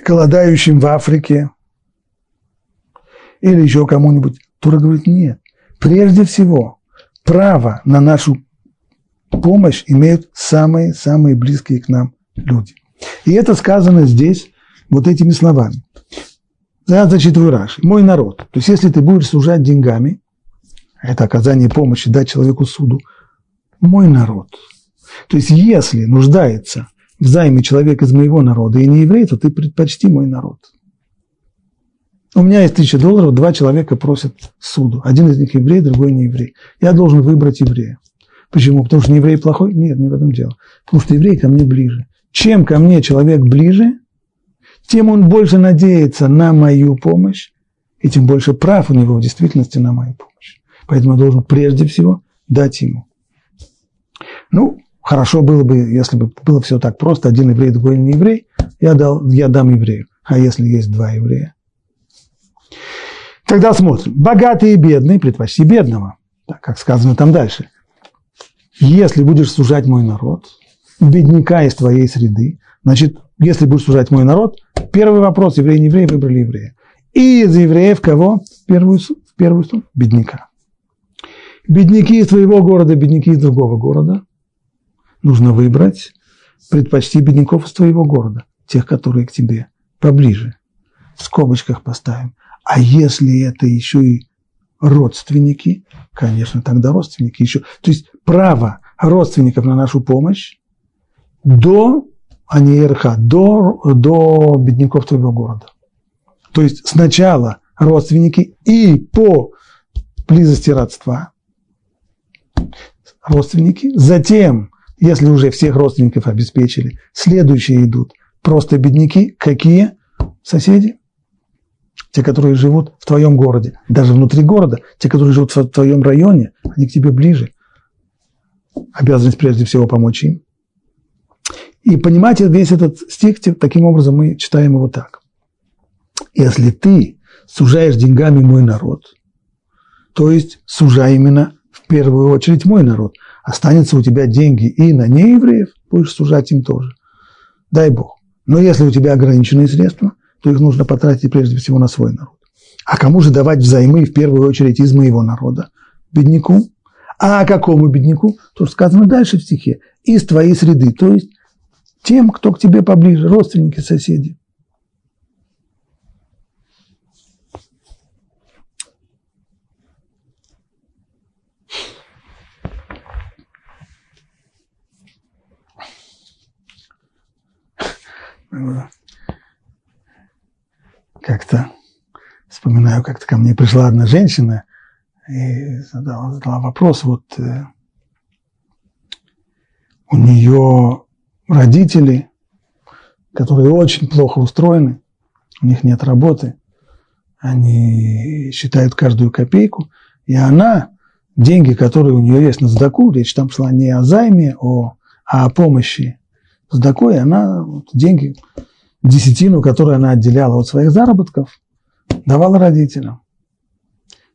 голодающим в Африке, или еще кому-нибудь. Тора говорит, нет. Прежде всего, право на нашу помощь имеют самые-самые близкие к нам люди. И это сказано здесь вот этими словами. Я зачитываю Раши. Мой народ. То есть, если ты будешь сужать деньгами, это оказание помощи, дать человеку суду, мой народ. То есть, если нуждается в займе человек из моего народа и не еврей, то ты предпочти мой народ. У меня есть $1000, 2 человека просят суду. Один из них еврей, другой не еврей. Я должен выбрать еврея. Почему? Потому что еврей плохой? Нет, не в этом дело. Потому что еврей ко мне ближе. Чем ко мне человек ближе, тем он больше надеется на мою помощь, и тем больше прав у него в действительности на мою помощь. Поэтому я должен прежде всего дать ему. Ну, хорошо было бы, если бы было все так просто, один еврей, другой не еврей, я дам еврею. А если есть 2 еврея? Тогда смотрим. Богатый и бедный, предпочти бедного, так как сказано там дальше. Если будешь сужать мой народ, бедняка из твоей среды, значит, если будешь сужать мой народ, первый вопрос, еврей, не еврей, выбрали еврея. И из евреев кого? В первую бедняка. Бедняки из твоего города, бедняки из другого города. Нужно выбрать, предпочти бедняков из твоего города, тех, которые к тебе поближе. В скобочках поставим. А если это еще и родственники, конечно, тогда родственники еще. То есть право родственников на нашу помощь до аниэй ирха, до бедняков твоего города. То есть сначала родственники и по близости родства родственники. Затем, если уже всех родственников обеспечили, следующие идут просто бедняки. Какие? Соседи. Те, которые живут в твоем городе, даже внутри города, те, которые живут в твоем районе, они к тебе ближе. Обязанность прежде всего помочь им. И понимать весь этот стих, таким образом мы читаем его так. Если ты сужаешь деньгами мой народ, то есть сужай именно в первую очередь мой народ, останется у тебя деньги и на неевреев, будешь сужать им тоже. Дай Бог. Но если у тебя ограниченные средства, то их нужно потратить прежде всего на свой народ. А кому же давать взаймы в первую очередь из моего народа? Бедняку. А какому бедняку? То, что сказано дальше в стихе. Из твоей среды, то есть тем, кто к тебе поближе, родственники, соседи. Как-то вспоминаю, как-то ко мне пришла одна женщина и задала вопрос. Вот у нее родители, которые очень плохо устроены, у них нет работы, они считают каждую копейку, и она, деньги, которые у нее есть на сдаку, речь там шла не о займе, а о помощи сдаку, и она вот, деньги... десятину, которую она отделяла от своих заработков, давала родителям.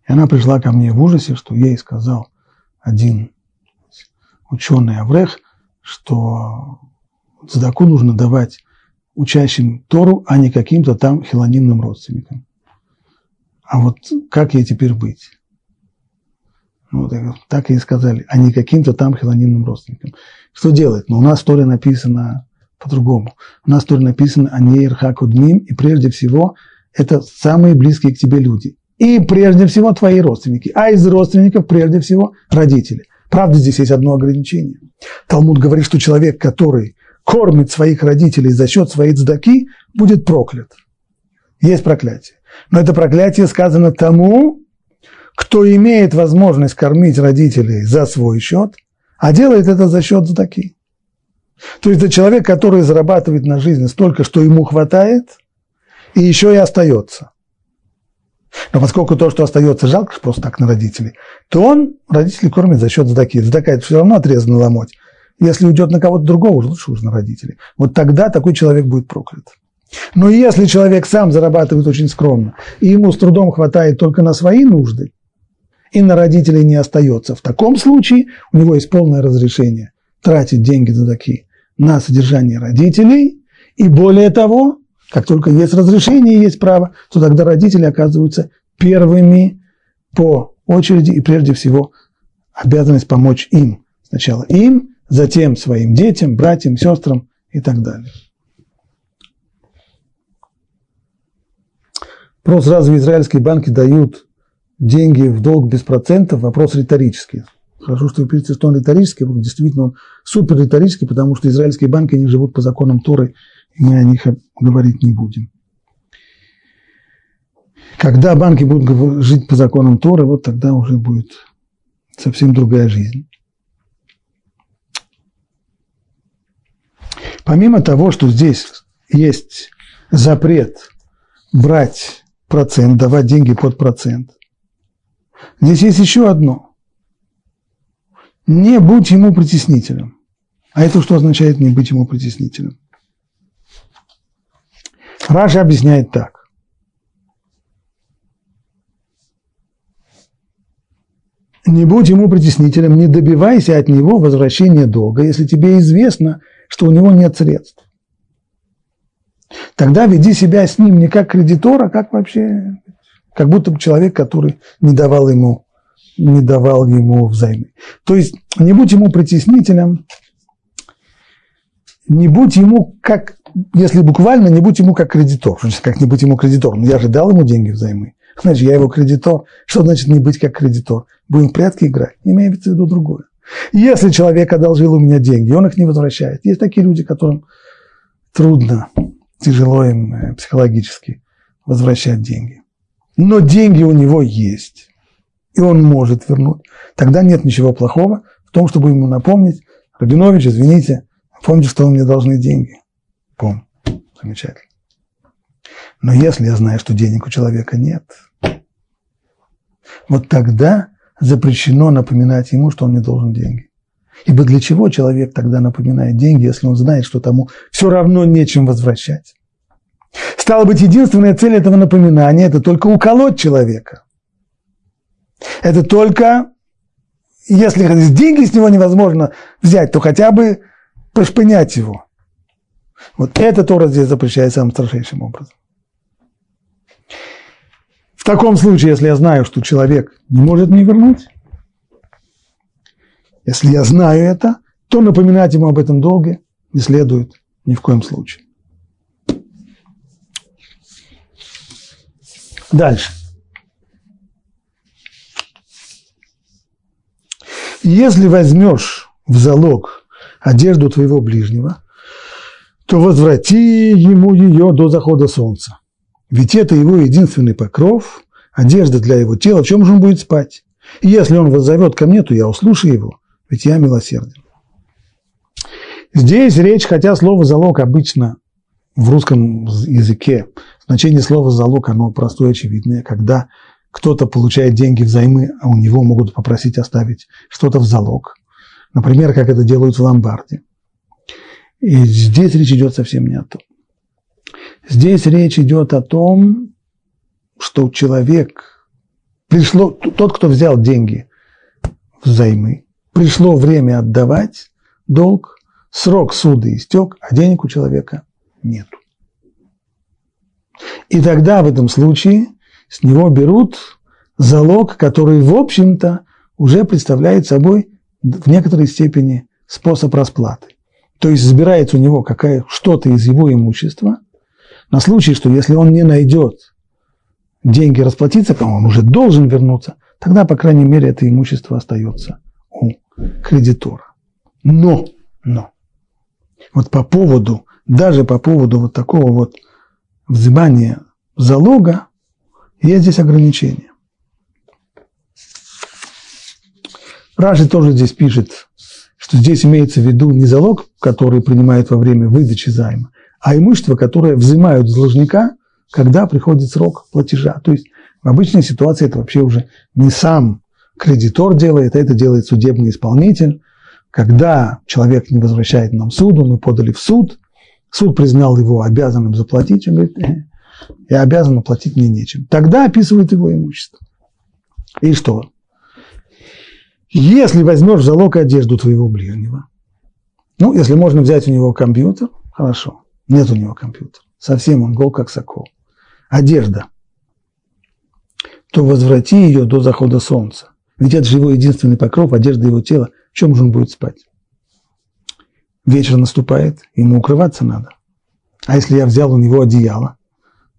И она пришла ко мне в ужасе, что ей сказал один ученый Аврех, что цдаку нужно давать учащим Тору, а не каким-то там хилонимным родственникам. А вот как ей теперь быть? Ну, так ей сказали, а не каким-то там хилонимным родственникам. Что делать? Ну, у нас в Торе написано... по-другому. У нас тоже написано «аниэй ирха кодмин», и прежде всего это самые близкие к тебе люди. И прежде всего твои родственники. А из родственников прежде всего родители. Правда, здесь есть одно ограничение. Талмуд говорит, что человек, который кормит своих родителей за счет своей цдаки, будет проклят. Есть проклятие. Но это проклятие сказано тому, кто имеет возможность кормить родителей за свой счет, а делает это за счет цдаки. То есть это человек, который зарабатывает на жизнь столько, что ему хватает, и еще и остается. Но поскольку то, что остается, жалко просто так на родителей, то он родителей кормит за счет сдаки. Сдака – это все равно отрезанный ломоть. Если уйдет на кого-то другого, уже лучше уж на родителей. Вот тогда такой человек будет проклят. Но если человек сам зарабатывает очень скромно, и ему с трудом хватает только на свои нужды, и на родителей не остается, в таком случае у него есть полное разрешение тратить деньги за такие на содержание родителей, и более того, как только есть разрешение, есть право, то тогда родители оказываются первыми по очереди, и прежде всего обязанность помочь им. Сначала им, затем своим детям, братьям, сестрам и так далее. Вопрос, разве израильские банки дают деньги в долг без процентов, вопрос риторический. Хорошо, что вы пишете, что он риторический, действительно он супер риторический, потому что израильские банки, они живут по законам Торы, и мы о них говорить не будем. Когда банки будут жить по законам Торы, вот тогда уже будет совсем другая жизнь. Помимо того, что здесь есть запрет брать процент, давать деньги под процент, здесь есть еще одно. Не будь ему притеснителем. А это что означает не быть ему притеснителем? Раши объясняет так. Не будь ему притеснителем, не добивайся от него возвращения долга, если тебе известно, что у него нет средств. Тогда веди себя с ним не как кредитор, а как вообще, как будто бы человек, который не давал ему взаймы. То есть не будь ему притеснителем, не будь ему как, если буквально, не будь ему как кредитор. Значит, как не быть ему кредитором? Я же дал ему деньги взаймы. Значит, я его кредитор. Что значит не быть как кредитор? Будем в прятки играть. Имею в виду другое. Если человек одолжил у меня деньги, он их не возвращает. Есть такие люди, которым трудно, тяжело им психологически возвращать деньги. Но деньги у него есть, и он может вернуть. Тогда нет ничего плохого в том, чтобы ему напомнить: Рабинович, извините, помните, что вы мне должны деньги. Помню. Замечательно. Но если я знаю, что денег у человека нет, вот тогда запрещено напоминать ему, что он мне должен деньги. Ибо для чего человек тогда напоминает деньги, если он знает, что тому все равно нечем возвращать? Стало быть, единственная цель этого напоминания – это только уколоть человека. Это только, если деньги с него невозможно взять, то хотя бы пошпынять его. Вот это Тора здесь запрещает самым страшнейшим образом. В таком случае, если я знаю, что человек не может мне вернуть, если я знаю это, то напоминать ему об этом долге не следует ни в коем случае. Дальше. Если возьмешь в залог одежду твоего ближнего, то возврати ему ее до захода солнца. Ведь это его единственный покров, одежда для его тела, в чем же он будет спать? И если он воззовет ко мне, то я услушаю его, ведь я милосерден. Здесь речь, хотя слово «залог» обычно в русском языке, значение слова «залог» оно простое, очевидное, когда кто-то получает деньги взаймы, а у него могут попросить оставить что-то в залог. Например, как это делают в ломбарде. И здесь речь идет совсем не о том. Здесь речь идет о том, что человек, тот, кто взял деньги взаймы, пришло время отдавать долг, срок суда истек, а денег у человека нет. И тогда в этом случае с него берут залог, который, в общем-то, уже представляет собой в некоторой степени способ расплаты. То есть забирается у него что-то из его имущества, на случай, что если он не найдет деньги расплатиться, он уже должен вернуться, тогда, по крайней мере, это имущество остается у кредитора. Но, вот по поводу вот такого вот взимания залога, есть здесь ограничения. Раши тоже здесь пишет, что здесь имеется в виду не залог, который принимают во время выдачи займа, а имущество, которое взимают с должника, когда приходит срок платежа. То есть в обычной ситуации это вообще уже не сам кредитор делает, а это делает судебный исполнитель. Когда человек не возвращает нам суду, мы подали в суд, суд признал его обязанным заплатить, он говорит, я обязан, оплатить мне нечем. Тогда описывают его имущество. И что? Если возьмешь в залог одежду твоего ближнего, если можно взять у него компьютер, хорошо. Нет у него компьютера. Совсем он гол, как сокол. Одежда. То возврати ее до захода солнца. Ведь это же его единственный покров, одежда его тела. В чем же он будет спать? Вечер наступает, ему укрываться надо. А если я взял у него одеяло,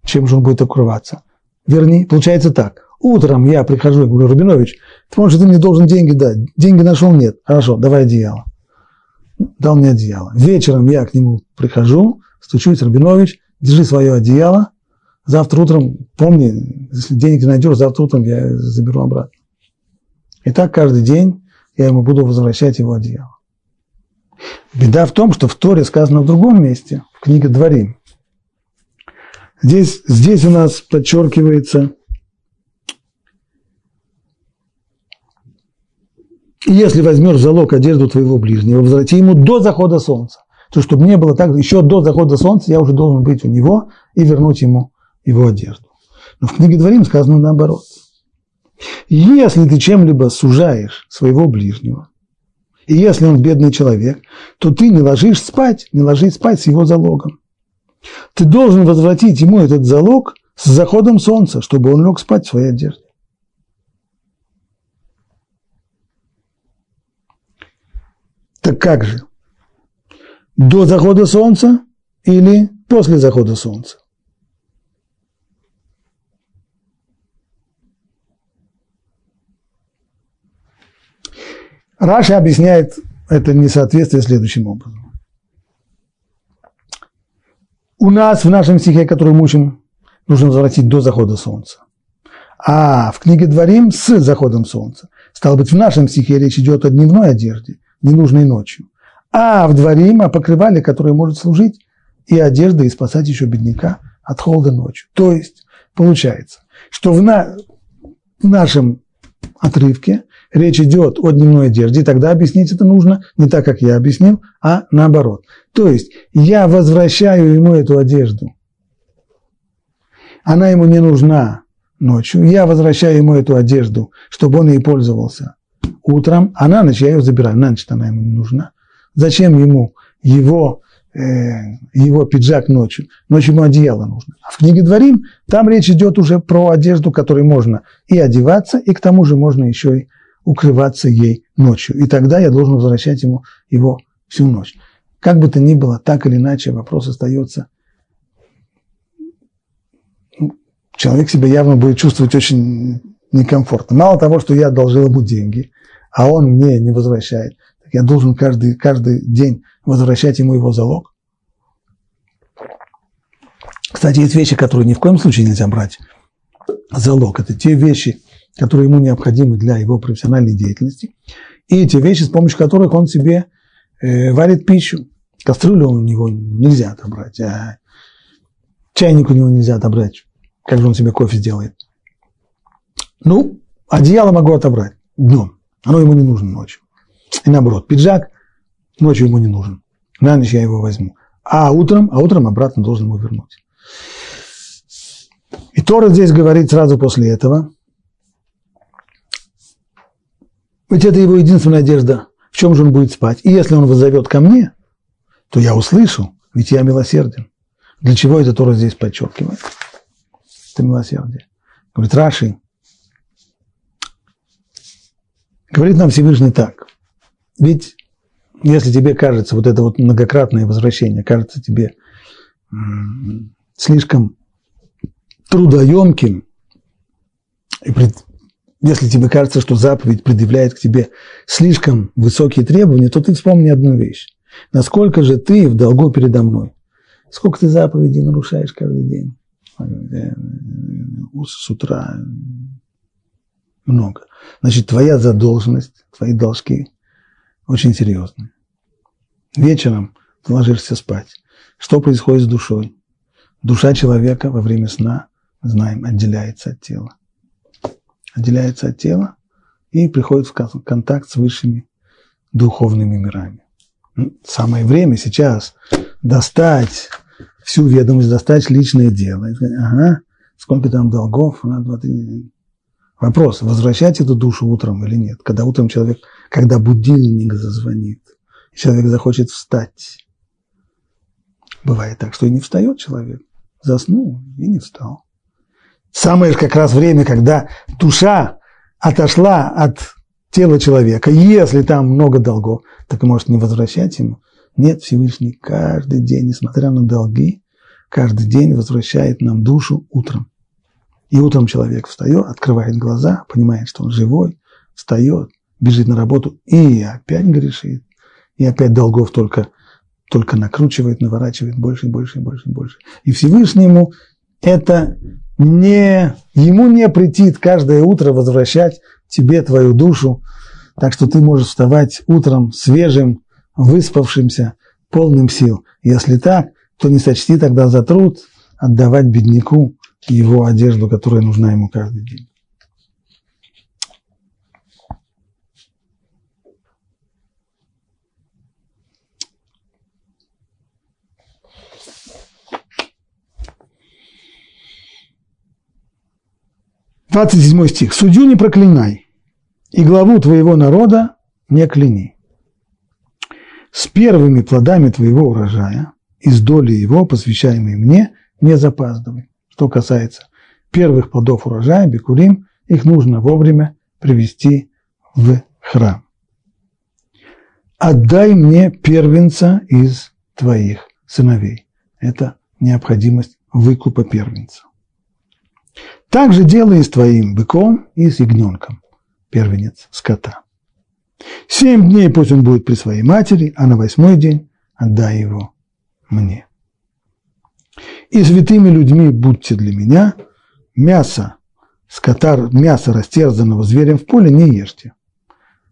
чем же он будет укрываться? вернее, получается так. Утром я прихожу и говорю: Рубинович, ты помнишь, ты мне должен деньги дать? Деньги нашел? Нет. Хорошо, давай одеяло. Дал мне одеяло. Вечером я к нему прихожу, стучусь: Рубинович, держи свое одеяло. Завтра утром, помни, если денег найдешь, завтра утром я заберу обратно. И так каждый день я ему буду возвращать его одеяло. Беда в том, что в Торе сказано в другом месте, в книге Дворим. Здесь у нас подчеркивается: если возьмешь в залог одежду твоего ближнего, возврати ему до захода солнца. То, чтобы не было так, еще до захода солнца я уже должен быть у него и вернуть ему его одежду. Но в книге Дворим сказано наоборот. Если ты чем-либо сужаешь своего ближнего, и если он бедный человек, то ты не ложись спать с его залогом. Ты должен возвратить ему этот залог с заходом солнца, чтобы он лег спать в своей одежде. Так как же? До захода солнца или после захода солнца? Раши объясняет это несоответствие следующим образом. У нас в нашем стихе, который мы учим, нужно возвратить до захода солнца. А в книге Дворим с заходом солнца. Стало быть, в нашем стихе речь идет о дневной одежде, ненужной ночью. А в Дворим о покрывале, которое может служить и одежда, и спасать еще бедняка от холода ночью. То есть получается, что в нашем отрывке речь идет о дневной одежде, и тогда объяснить это нужно не так, как я объяснил, а наоборот. То есть я возвращаю ему эту одежду, она ему не нужна ночью, я возвращаю ему эту одежду, чтобы он ей пользовался утром, а на ночь я ее забираю, на ночь она ему не нужна. Зачем ему его пиджак ночью? Ночью ему одеяло нужно. А в книге Дворим там речь идет уже про одежду, которой можно и одеваться, и к тому же можно еще и укрываться ей ночью. И тогда я должен возвращать ему его всю ночь. Как бы то ни было, так или иначе, вопрос остается. Человек себя явно будет чувствовать очень некомфортно. Мало того, что я одолжил ему деньги, а он мне не возвращает. Я должен каждый день возвращать ему его залог. Кстати, есть вещи, которые ни в коем случае нельзя брать залог. Это те вещи, которые ему необходимы для его профессиональной деятельности. И те вещи, с помощью которых он себе варит пищу. Кастрюлю у него нельзя отобрать, а чайник у него нельзя отобрать. Как же он себе кофе сделает? Ну, одеяло могу отобрать днем. Оно ему не нужно ночью. И наоборот, пиджак ночью ему не нужен. На ночь я его возьму. А утром обратно должен его вернуть. И Тора здесь говорит сразу после этого. Ведь это его единственная одежда. В чем же он будет спать? И если он воззовет ко мне, то я услышу, ведь я милосерден. Для чего это Тора здесь подчеркивает? Это милосердие. Говорит Раши. Говорит нам Всевышний так. Ведь если тебе кажется вот это вот многократное возвращение, кажется тебе слишком трудоемким, и если тебе кажется, что заповедь предъявляет к тебе слишком высокие требования, то ты вспомни одну вещь. Насколько же ты в долгу передо мной? Сколько ты заповедей нарушаешь каждый день? С утра много. Значит, твоя задолженность, твои должки очень серьезные. Вечером ты ложишься спать. Что происходит с душой? Душа человека во время сна, знаем, отделяется от тела. Отделяется от тела и приходит в контакт с высшими духовными мирами. Самое время сейчас достать всю ведомость, достать личное дело. И сказать: ага, сколько там долгов? Надо 2-3. Вопрос, возвращать эту душу утром или нет? Когда утром человек, когда будильник зазвонит, человек захочет встать. Бывает так, что и не встает человек. Заснул и не встал. Самое как раз время, когда душа отошла от тела человека. Если там много долгов, так может не возвращать ему. Нет, Всевышний каждый день, несмотря на долги, каждый день возвращает нам душу утром. И утром человек встает, открывает глаза, понимает, что он живой, встает, бежит на работу и опять грешит. И опять долгов только накручивает, наворачивает больше и больше и больше и больше. И Всевышнему это не, ему не претит каждое утро возвращать тебе твою душу. Так что ты можешь вставать утром свежим, выспавшимся, полным сил. Если так, то не сочти тогда за труд отдавать бедняку его одежду, которая нужна ему каждый день. Двадцать седьмой стих. «Судью не проклинай, и главу твоего народа не кляни. С первыми плодами твоего урожая, из доли его, посвящаемой мне, не запаздывай». Что касается первых плодов урожая, бекурим, их нужно вовремя привести в храм. «Отдай мне первенца из твоих сыновей». Это необходимость выкупа первенца. «Так же делай и с твоим быком, и с ягненком, первенец скота. 7 дней пусть он будет при своей матери, а на 8-й день отдай его мне. И святыми людьми будьте для меня, мясо растерзанного зверем в поле не ешьте,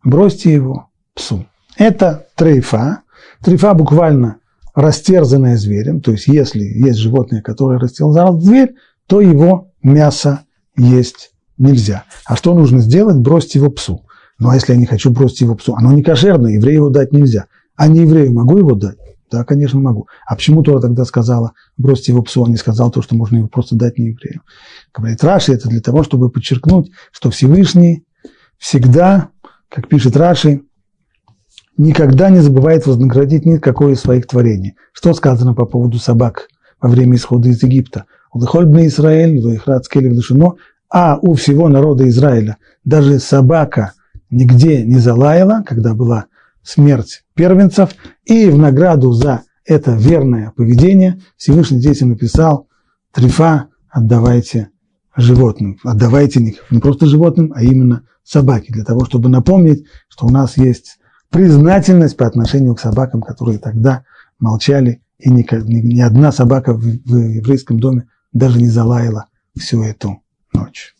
бросьте его псу». Это трейфа. Трейфа буквально растерзанное зверем, то есть если есть животное, которое растерзало зверь, то его мясо есть нельзя. А что нужно сделать? Бросить его псу. Ну, а если я не хочу бросить его псу? Оно не кошерное, еврею его дать нельзя. А не еврею могу его дать? Да, конечно, могу. А почему Тора тогда сказала бросить его псу, а не сказала то, что можно его просто дать не еврею? Говорит Раши, это для того, чтобы подчеркнуть, что Всевышний всегда, как пишет Раши, никогда не забывает вознаградить никакое из своих творений. Что сказано по поводу собак во время исхода из Египта? Улыхольбный Израиль, Луихрадскелев Душино, а у всего народа Израиля даже собака нигде не залаяла, когда была смерть первенцев, и в награду за это верное поведение Всевышний детям написал: трефа, отдавайте животным. Отдавайте не просто животным, а именно собаке, для того, чтобы напомнить, что у нас есть признательность по отношению к собакам, которые тогда молчали, и ни одна собака в еврейском доме даже не залаяла всю эту ночь.